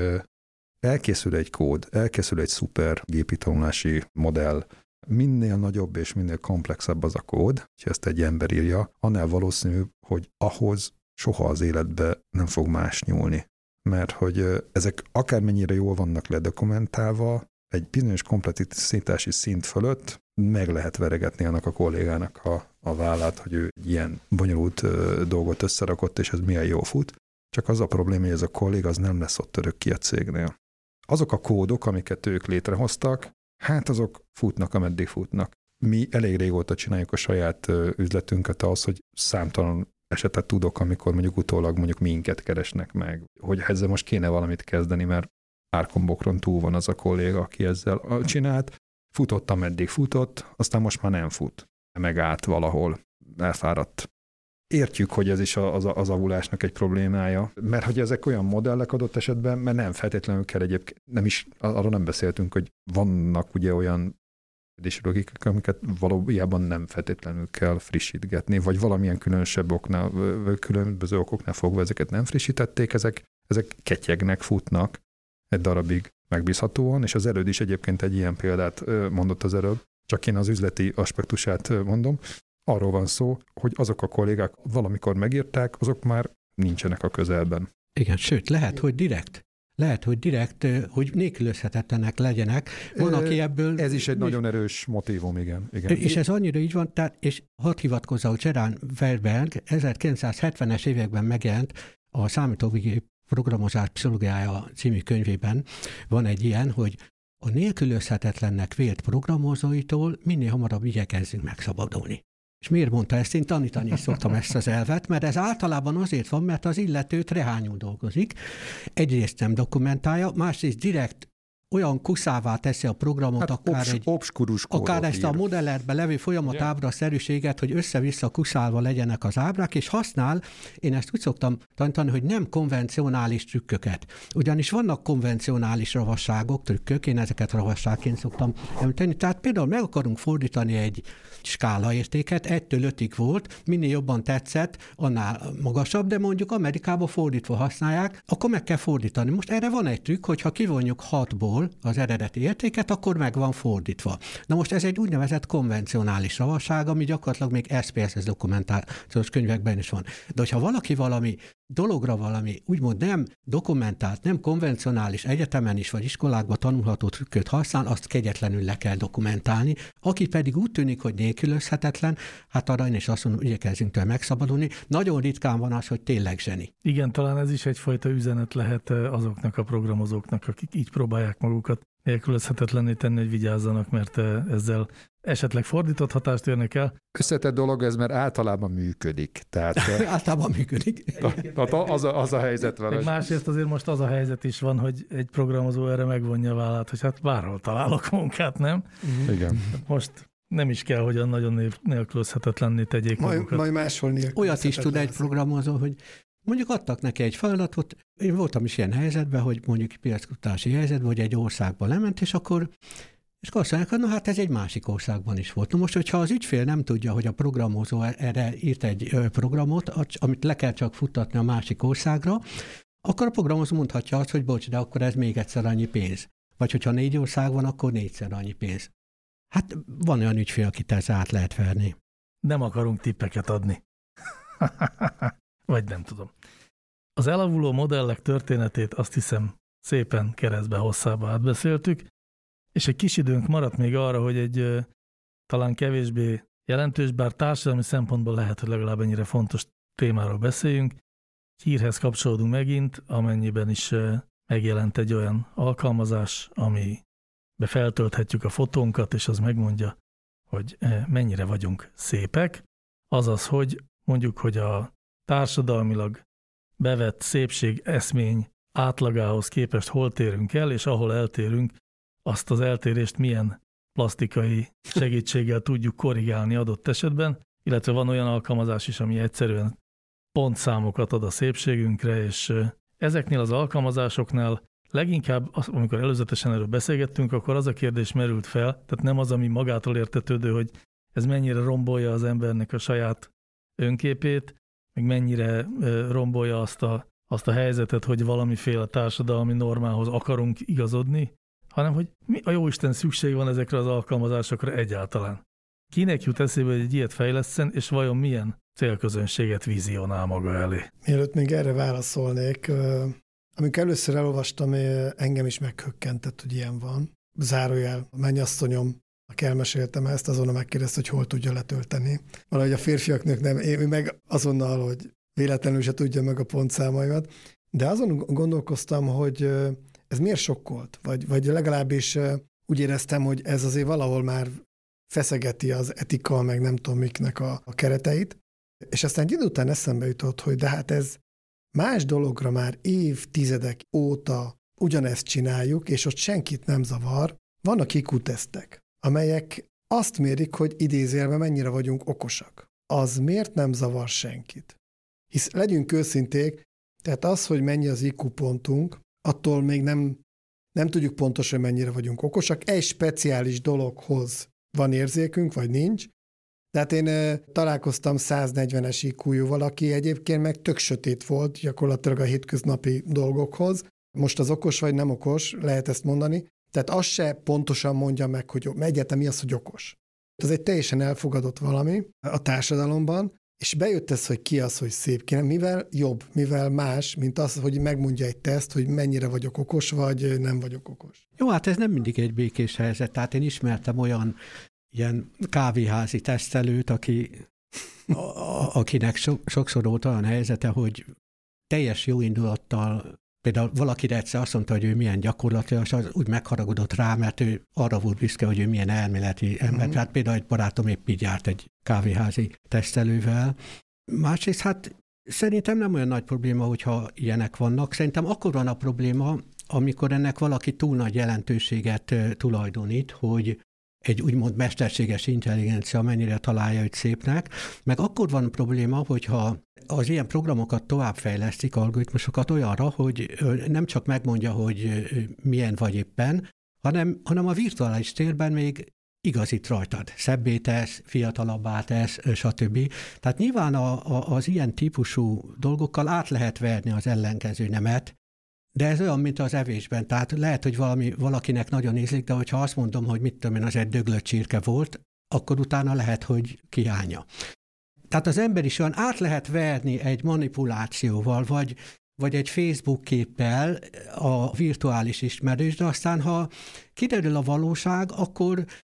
elkészül egy kód, elkészül egy szuper gépi tanulási modell. Minél nagyobb és minél komplexebb az a kód, és ezt egy ember írja, annál valószínűbb, hogy ahhoz soha az életbe nem fog más nyúlni. Mert hogy ezek akármennyire jól vannak ledokumentálva, egy bizonyos komplexitási szint fölött meg lehet veregetni annak a kollégának a vállát, hogy ő ilyen bonyolult dolgot összerakott, és ez milyen jól fut. Csak az a probléma, hogy ez a kolléga az nem lesz ott örökké a cégnél. Azok a kódok, amiket ők létrehoztak, hát azok futnak, ameddig futnak. Mi elég régóta csináljuk a saját üzletünket ahhoz, hogy számtalan esetet tudok, amikor mondjuk utólag mondjuk minket keresnek meg, hogy ezzel most kéne valamit kezdeni, mert árkombokron túl van az a kolléga, aki ezzel csinált. Futott, ameddig futott, aztán most már nem fut. Megállt valahol, elfáradt. Értjük, hogy ez is az avulásnak egy problémája, mert hogy ezek olyan modellek adott esetben, mert nem feltétlenül kell egyébként, nem is, arról nem beszéltünk, hogy vannak ugye olyan logikák, amiket valójában nem feltétlenül kell frissítgetni, vagy valamilyen különösebb oknál, különböző okoknál fogva ezeket nem frissítették, ezek ketyegnek, futnak egy darabig megbízhatóan, és az előd is egyébként egy ilyen példát mondott az előbb, csak én az üzleti aspektusát mondom. Arról van szó, hogy azok a kollégák valamikor megírták, azok már nincsenek a közelben. Igen, sőt, lehet, hogy direkt, hogy nélkülözhetetlenek legyenek. Van, aki ebből... Ez is egy nagyon erős motívum, igen. És ez annyira így van, tehát, és hadd hivatkozzak, Gerard Verberg 1970-es években megjelent a Számítógép programozás pszichológiája című könyvében. Van egy ilyen, hogy a nélkülözhetetlennek vélt programozóitól minél hamarabb igyekezzünk megszabadulni. És miért mondta ezt? Én tanítani is szoktam ezt az elvet, mert ez általában azért van, mert az illető trehányul dolgozik. Egyrészt nem dokumentálja, másrészt direkt olyan kuszává teszi a programot, akár ezt a modellerben levő folyamatábra szerűséget, hogy össze-vissza kuszálva legyenek az ábrák, és használ, én ezt úgy szoktam tanítani, hogy nem konvencionális trükköket. Ugyanis vannak konvencionális ravasságok, trükkök, én ezeket ravasságként szoktam említeni. Tehát például meg akarunk fordítani egy skálaértéket, 1-5-ig volt, minél jobban tetszett, annál magasabb, de mondjuk Amerikában fordítva használják, akkor meg kell fordítani. Most erre van egy trükk, hogyha kivonjuk 6-ból az eredeti értéket, akkor meg van fordítva. Na most ez egy úgynevezett konvencionális ravasság, ami gyakorlatilag még SPSS dokumentációs könyvekben is van. De hogyha valaki valami dologra valami, úgymond nem dokumentált, nem konvencionális egyetemen is, vagy iskolákban tanulható trükköt használ, azt kegyetlenül le kell dokumentálni. Aki pedig úgy tűnik, hogy nélkülözhetetlen, hát arra én is azt mondom, igyekezzünk tőle megszabadulni. Nagyon ritkán van az, hogy tényleg zseni. Igen, talán ez is egyfajta üzenet lehet azoknak a programozóknak, akik így próbálják magukat nélkülözhetetlenné tenni, hogy vigyázzanak, mert ezzel esetleg fordított hatást érnek el. Összetett dolog ez, mert általában működik. Tehát, általában működik. Az a helyzet van. Másrészt azért most az a helyzet is van, hogy egy programozó erre megvonja a vállát, hogy hát bárhol találok munkát, nem? Igen. Most nem is kell, hogy a nagyon nélkülözhetetlenné tegyék magukat. Majd máshol nélkülözhetetlen. Olyat is tud egy programozó, hogy mondjuk adtak neki egy feladatot, én voltam is ilyen helyzetben, hogy mondjuk piackutatási helyzetben, hogy egy országba lement, és akkor azt mondják, hogy na hát ez egy másik országban is volt. Na most, hogyha az ügyfél nem tudja, hogy a programozó erre írt egy programot, amit le kell csak futtatni a másik országra, akkor a programozó mondhatja azt, hogy bocs, de akkor ez még egyszer annyi pénz. Vagy hogyha 4 ország van, akkor 4-szer annyi pénz. Hát van olyan ügyfél, akit ezzel át lehet verni. Nem akarunk tippeket adni. Vagy nem tudom. Az elavuló modellek történetét azt hiszem szépen keresztbe hosszába átbeszéltük, és egy kis időnk maradt még arra, hogy egy talán kevésbé jelentős, bár társadalmi szempontból lehet, hogy legalább ennyire fontos témáról beszéljünk. Hírhez kapcsolódunk megint, amennyiben is megjelent egy olyan alkalmazás, amibe feltölthetjük a fotónkat, és az megmondja, hogy mennyire vagyunk szépek. Azaz, hogy mondjuk, hogy a társadalmilag bevett szépség eszmény átlagához képest hol térünk el, és ahol eltérünk, azt az eltérést milyen plastikai segítséggel tudjuk korrigálni adott esetben, illetve van olyan alkalmazás is, ami egyszerűen pontszámokat ad a szépségünkre, és ezeknél az alkalmazásoknál leginkább, amikor előzetesen erről beszélgettünk, akkor az a kérdés merült fel, tehát nem az, ami magától értetődő, hogy ez mennyire rombolja az embernek a saját önképét, meg mennyire rombolja azt a helyzetet, hogy valamiféle társadalmi normához akarunk igazodni, hanem hogy mi a jóisten szükség van ezekre az alkalmazásokra egyáltalán. Kinek jut eszébe, hogy egy ilyet fejleszten, és vajon milyen célközönséget vizionál maga elé? Mielőtt még erre válaszolnék, amikor először elolvastam, engem is meghökkentett, hogy ilyen van. Zárójel, a mennyasszonyom, aki elmeséltem ezt, azonnal megkérdezte, hogy hol tudja letölteni. Valahogy a férfiaknak nem, én meg azonnal, hogy véletlenül se tudja meg a pontszámaimat. De azon gondolkoztam, hogy ez miért sokkolt? Vagy legalábbis úgy éreztem, hogy ez azért valahol már feszegeti az etika, meg nem tudom miknek a kereteit. És aztán egy idő után eszembe jutott, hogy de hát ez más dologra már évtizedek óta ugyanezt csináljuk, és ott senkit nem zavar. Vannak IQ-tesztek, amelyek azt mérik, hogy idézélve mennyire vagyunk okosak. az miért nem zavar senkit? Hisz legyünk őszinték, tehát az, hogy mennyi az IQ pontunk, attól még nem tudjuk pontosan, mennyire vagyunk okosak. Egy speciális dologhoz van érzékünk, vagy nincs. Tehát én találkoztam 140-es IQ-júval, aki egyébként meg tök sötét volt gyakorlatilag a hétköznapi dolgokhoz. Most az okos vagy nem okos, lehet ezt mondani. Tehát azt se pontosan mondja meg, hogy egyáltalán mi az, hogy okos. Ez egy teljesen elfogadott valami a társadalomban, és bejött ez, hogy ki az, hogy szép, ki nem, mivel jobb, mivel más, mint az, hogy megmondja egy teszt, hogy mennyire vagyok okos, vagy nem vagyok okos. Jó, hát ez nem mindig egy békés helyzet. Tehát én ismertem olyan ilyen kávéházi tesztelőt, akinek sokszor volt olyan helyzete, hogy teljes jó indulattal, például valakire egyszer azt mondta, hogy ő milyen gyakorlatilag, és az úgy megharagudott rá, mert ő arra volt büszke, hogy ő milyen elméleti ember. Hát például egy barátom épp így járt egy kávéházi tesztelővel. Másrészt hát szerintem nem olyan nagy probléma, hogyha ilyenek vannak. Szerintem akkor van a probléma, amikor ennek valaki túl nagy jelentőséget tulajdonít, hogy egy úgymond mesterséges intelligencia mennyire találja őt szépnek, meg akkor van probléma, hogyha az ilyen programokat továbbfejlesztik, algoritmusokat olyanra, hogy nem csak megmondja, hogy milyen vagy éppen, hanem a virtuális térben még igazít rajtad. Szebbé tesz, fiatalabbá tesz, stb. Tehát nyilván az ilyen típusú dolgokkal át lehet verni az ellenkező nemet, de ez olyan, mint az evésben. Tehát lehet, hogy valakinek nagyon ízlik, de hogyha azt mondom, hogy mit tudom én, az egy döglött csirke volt, akkor utána lehet, hogy kiállja. Tehát az ember is olyan át lehet verni egy manipulációval, vagy egy Facebook képpel a virtuális ismerős, de aztán, ha kiderül a valóság,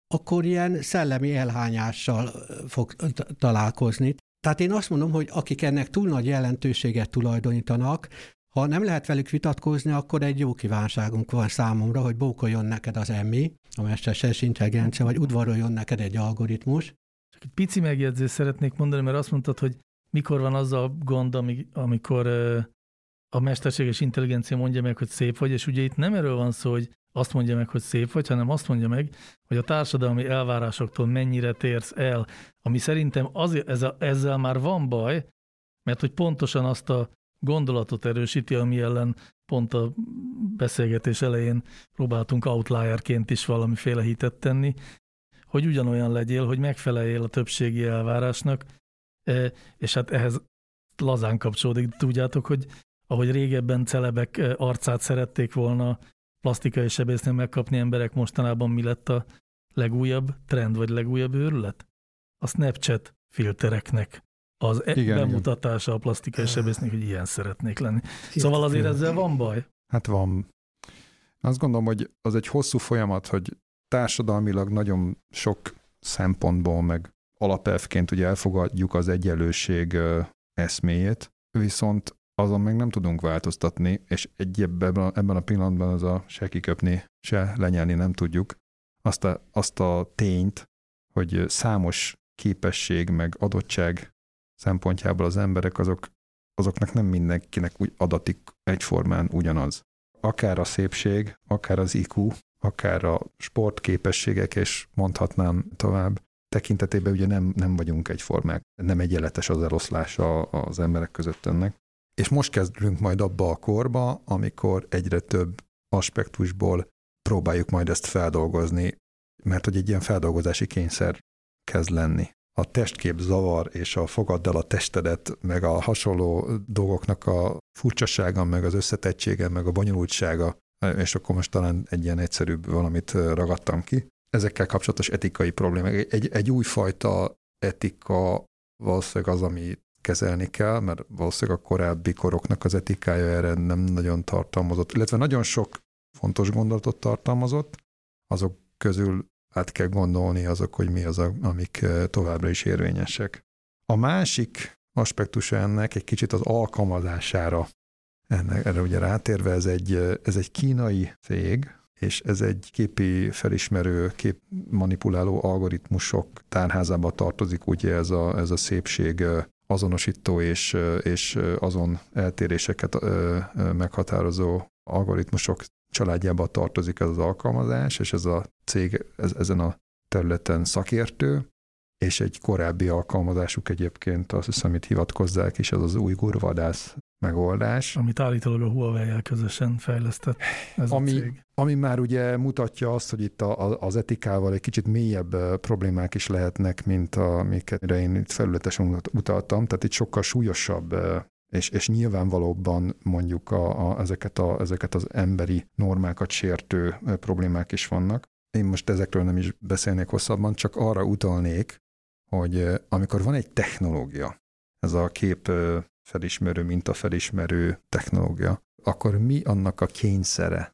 akkor ilyen szellemi elhányással fog találkozni. Tehát én azt mondom, hogy akik ennek túl nagy jelentőséget tulajdonítanak, ha nem lehet velük vitatkozni, akkor egy jó kívánságunk van számomra, hogy bókoljon neked az emmi, a mesterséges intelligencia, vagy udvaroljon neked egy algoritmus. Csak egy pici megjegyzést szeretnék mondani, mert azt mondtad, hogy mikor van az a gond, amikor a mesterséges intelligencia mondja meg, hogy szép vagy, és ugye itt nem erről van szó, hogy azt mondja meg, hogy szép vagy, hanem azt mondja meg, hogy a társadalmi elvárásoktól mennyire térsz el, ami szerintem ezzel már van baj, mert hogy pontosan azt a gondolatot erősíti, ami ellen pont a beszélgetés elején próbáltunk outlierként is valamiféle hitet tenni, hogy ugyanolyan legyél, hogy megfeleljél a többségi elvárásnak, és hát ehhez lazán kapcsolódik. Tudjátok, hogy ahogy régebben celebek arcát szerették volna plastikai sebésznél megkapni emberek, mostanában mi lett a legújabb trend, vagy legújabb őrület? A Snapchat filtereknek az bemutatása a plastikai sebésznek, hogy ilyen szeretnék lenni. Szóval azért ezzel van baj? Hát van. Azt gondolom, hogy az egy hosszú folyamat, hogy társadalmilag nagyon sok szempontból meg alapelvként ugye elfogadjuk az egyenlőség eszméjét, viszont azon meg nem tudunk változtatni, és ebben a pillanatban az a se kiköpni, se lenyelni nem tudjuk azt a tényt, hogy számos képesség meg adottság szempontjából az emberek, azoknak nem mindenkinek úgy adatik egyformán ugyanaz. Akár a szépség, akár az IQ, akár a sportképességek, és mondhatnám tovább, tekintetében ugye nem vagyunk egyformák, nem egyenletes az eloszlása az emberek között ennek. És most kezdünk majd abba a korba, amikor egyre több aspektusból próbáljuk majd ezt feldolgozni, mert hogy egy ilyen feldolgozási kényszer kezd lenni. A testkép zavar, és a fogadd el a testedet, meg a hasonló dolgoknak a furcsasága, meg az összetettsége, meg a bonyolultsága, és akkor most talán egy ilyen egyszerűbb valamit ragadtam ki. Ezekkel kapcsolatos etikai problémák. Egy újfajta etika valószínűleg az, ami kezelni kell, mert valószínűleg a korábbi koroknak az etikája erre nem nagyon tartalmazott, illetve nagyon sok fontos gondolatot tartalmazott, azok közül át kell gondolni azok, hogy mi az, amik továbbra is érvényesek. A másik aspektusa ennek egy kicsit az alkalmazására. Erre ugye rátérve, ez egy kínai cég, és ez egy képi felismerő, képmanipuláló algoritmusok tárházába tartozik, ugye ez a szépség azonosító és azon eltéréseket meghatározó algoritmusok családjába tartozik ez az alkalmazás, és ez a cég ezen a területen szakértő, és egy korábbi alkalmazásuk egyébként, azt hiszem, amit hivatkozzák is, az az ujgur vadász megoldás. Amit állítólag a Huawei-jel közösen fejlesztett ez a cég. Ami már ugye mutatja azt, hogy itt az etikával egy kicsit mélyebb problémák is lehetnek, mint amiket én itt felületesen utaltam, tehát itt sokkal súlyosabb és nyilvánvalóbban mondjuk ezeket az emberi normákat sértő problémák is vannak. Én most ezekről nem is beszélnék hosszabban, csak arra utalnék, hogy amikor van egy technológia, ez a kép felismerő, mintafelismerő technológia, akkor mi annak a kényszere,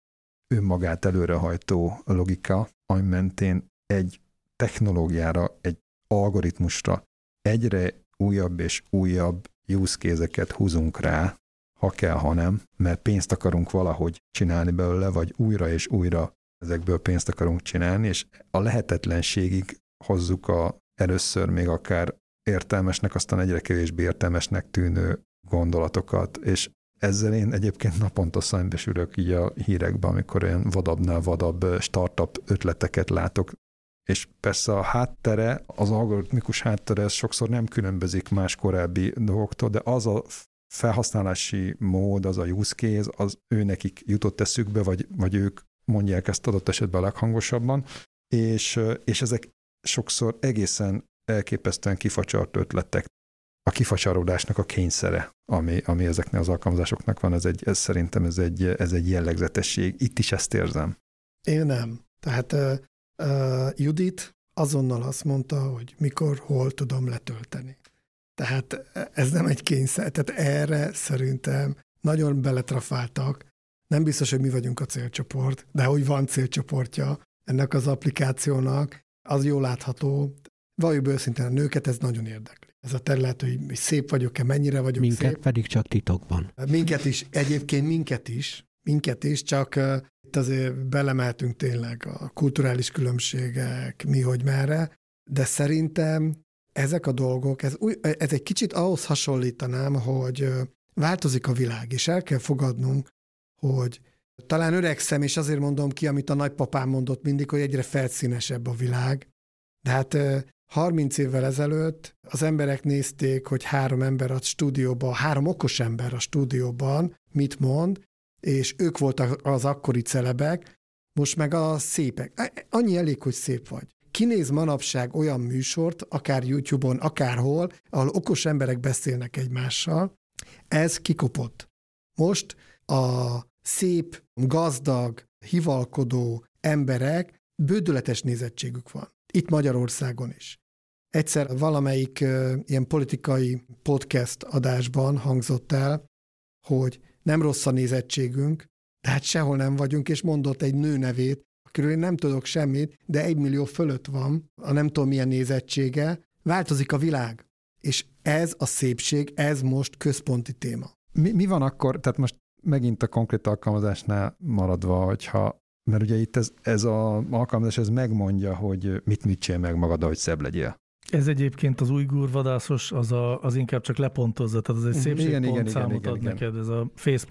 önmagát előrehajtó logika, ami mentén egy technológiára, egy algoritmusra egyre újabb és újabb use case-eket húzunk rá, ha kell, ha nem, mert pénzt akarunk valahogy csinálni belőle, vagy újra és újra ezekből pénzt akarunk csinálni, és a lehetetlenségig hozzuk először még akár értelmesnek, aztán egyre kevésbé értelmesnek tűnő gondolatokat, és ezzel én egyébként naponta szembesülök így a hírekben, amikor olyan vadabbnál vadabb startup ötleteket látok, és persze a háttere, az algoritmikus háttere, ez sokszor nem különbözik más korábbi dolgoktól, de az a felhasználási mód, az a use case, az őnekik jutott eszükbe, vagy ők mondják ezt adott esetben a leghangosabban, és ezek sokszor egészen elképesztően kifacsart ötletek. A kifacsarodásnak a kényszere, ami ezeknél az alkalmazásoknak van, ez szerintem egy jellegzetesség. Itt is ezt érzem. Én nem. Tehát Judit azonnal azt mondta, hogy mikor, hol tudom letölteni. Tehát ez nem egy kényszer. Tehát erre szerintem nagyon beletrafáltak. Nem biztos, hogy mi vagyunk a célcsoport, de hogy van célcsoportja ennek az applikációnak, az jól látható. Valójában őszintén a nőket ez nagyon érdekli. Ez a terület, hogy szép vagyok-e, mennyire vagyok minket szép. Minket pedig csak titokban. Minket is, csak itt azért belemeltünk tényleg a kulturális különbségek, mi, hogy merre, de szerintem ezek a dolgok, ez egy kicsit ahhoz hasonlítanám, hogy változik a világ, és el kell fogadnunk, hogy talán öregszem, és azért mondom ki, amit a nagypapám mondott mindig, hogy egyre felszínesebb a világ. De hát 30 évvel ezelőtt az emberek nézték, hogy három okos ember a stúdióban mit mond, és ők voltak az akkori celebek, most meg a szépek. Annyi elég, hogy szép vagy. Kinéz manapság olyan műsort, akár YouTube-on, akárhol, ahol okos emberek beszélnek egymással. Ez kikopott. Most a szép, gazdag, hivalkodó emberek bődületes nézettségük van. Itt Magyarországon is. Egyszer valamelyik ilyen politikai podcast adásban hangzott el, hogy nem rossz a nézettségünk, de hát sehol nem vagyunk, és mondott egy nő nevét, akiről én nem tudok semmit, de 1 millió fölött van a nem tudom milyen nézettsége. Változik a világ. És ez a szépség, ez most központi téma. Mi van akkor, tehát most megint a konkrét alkalmazásnál maradva, mert ugye itt ez az alkalmazás ez megmondja, hogy mit csinál meg magad, hogy szebb legyél. Ez egyébként az ujgur vadászos, az inkább csak lepontozza, tehát az egy szépségpontszámot ad neked, ez a Face++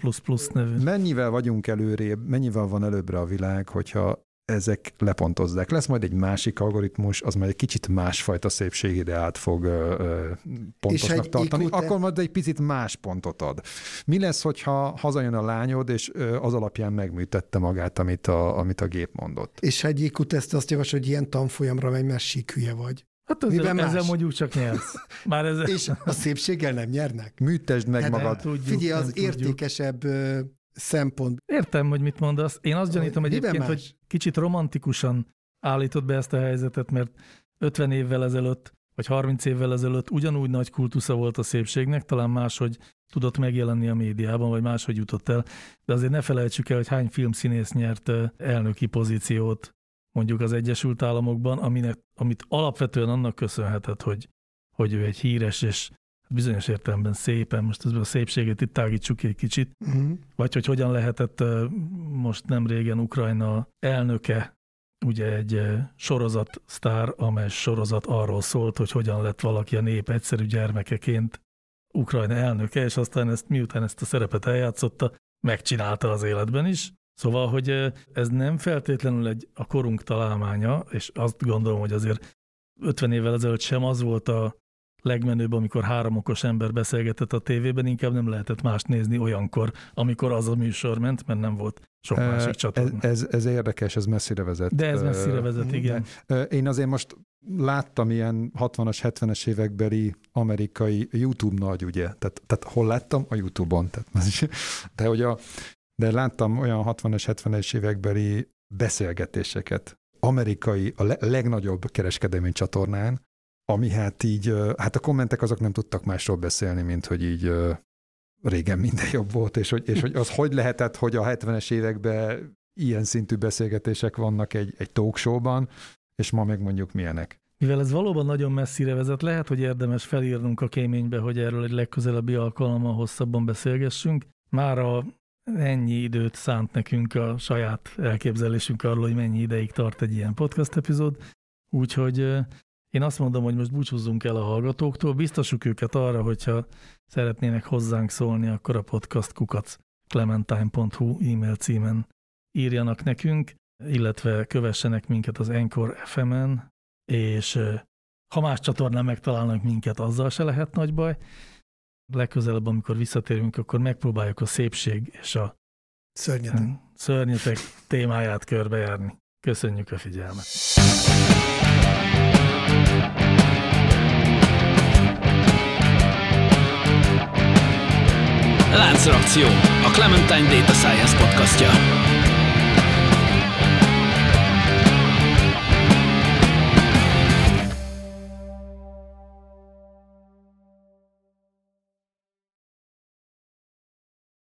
nevű. Mennyivel vagyunk előrébb, mennyivel van előbbre a világ, hogyha ezek lepontozzák. Lesz majd egy másik algoritmus, az majd egy kicsit másfajta szépségideát fog pontosnak tartani, akkor majd egy picit más pontot ad. Mi lesz, hogyha hazajön a lányod, és az alapján megműtette magát, amit a gép mondott? És ha egy IQ-teszt azt javasol, hogy ilyen tanfolyamra menj, mert síkhülye vagy. Hát ezzel mondjuk csak nyersz. Már ezzel... És a szépséggel nem nyernek? Műtesd meg magad. Figyelj, az értékesebb... szempont. Értem, hogy mit mondasz. Én azt gyanítom egyébként, hogy kicsit romantikusan állított be ezt a helyzetet, mert 50 évvel ezelőtt, vagy 30 évvel ezelőtt ugyanúgy nagy kultusza volt a szépségnek, talán máshogy tudott megjelenni a médiában, vagy máshogy jutott el. De azért ne felejtsük el, hogy hány filmszínész nyert elnöki pozíciót mondjuk az Egyesült Államokban, amit alapvetően annak köszönhetett, hogy ő egy híres és bizonyos értelemben szépen, most a szépséget itt tágítsuk egy kicsit, vagy hogy hogyan lehetett most nem régen Ukrajna elnöke, ugye egy sorozat sztár, amely sorozat arról szólt, hogy hogyan lett valaki a nép egyszerű gyermekeként Ukrajna elnöke, és aztán miután ezt a szerepet eljátszotta, megcsinálta az életben is. Szóval, hogy ez nem feltétlenül a korunk találmánya, és azt gondolom, hogy azért 50 évvel ezelőtt sem az volt a legmenőbb, amikor három okos ember beszélgetett a tévében, inkább nem lehetett mást nézni olyankor, amikor az a műsor ment, mert nem volt sok másik csatorna. Ez érdekes, ez messzire vezet. De ez messzire vezet, igen. Én azért most láttam ilyen 60-as, 70-es évekbeli amerikai YouTube nagy, ugye? Tehát hol láttam? A YouTube-on. De láttam olyan 60-as, 70-es évekbeli beszélgetéseket. Amerikai, a legnagyobb kereskedelmi csatornán, ami hát így, hát a kommentek azok nem tudtak másról beszélni, mint hogy így régen minden jobb volt, és hogy az hogy lehetett, hogy a 70-es években ilyen szintű beszélgetések vannak egy talk show-ban, és ma meg mondjuk milyenek. Mivel ez valóban nagyon messzire vezet, lehet, hogy érdemes felírnunk a kéménybe, hogy erről egy legközelebbi alkalommal hosszabban beszélgessünk. Mára ennyi időt szánt nekünk a saját elképzelésünk arról, hogy mennyi ideig tart egy ilyen podcast epizód, úgyhogy én azt mondom, hogy most búcsúzzunk el a hallgatóktól, biztassuk őket arra, hogyha szeretnének hozzánk szólni, akkor a podcast@clementine.hu e-mail címen írjanak nekünk, illetve kövessenek minket az Anchor FM-en, és ha más csatornán megtalálnak minket, azzal se lehet nagy baj. Legközelebb, amikor visszatérünk, akkor megpróbáljuk a szépség és a szörnyetek témáját körbejárni. Köszönjük a figyelmet! Láncreakció, a Clementine Data Science podcastja.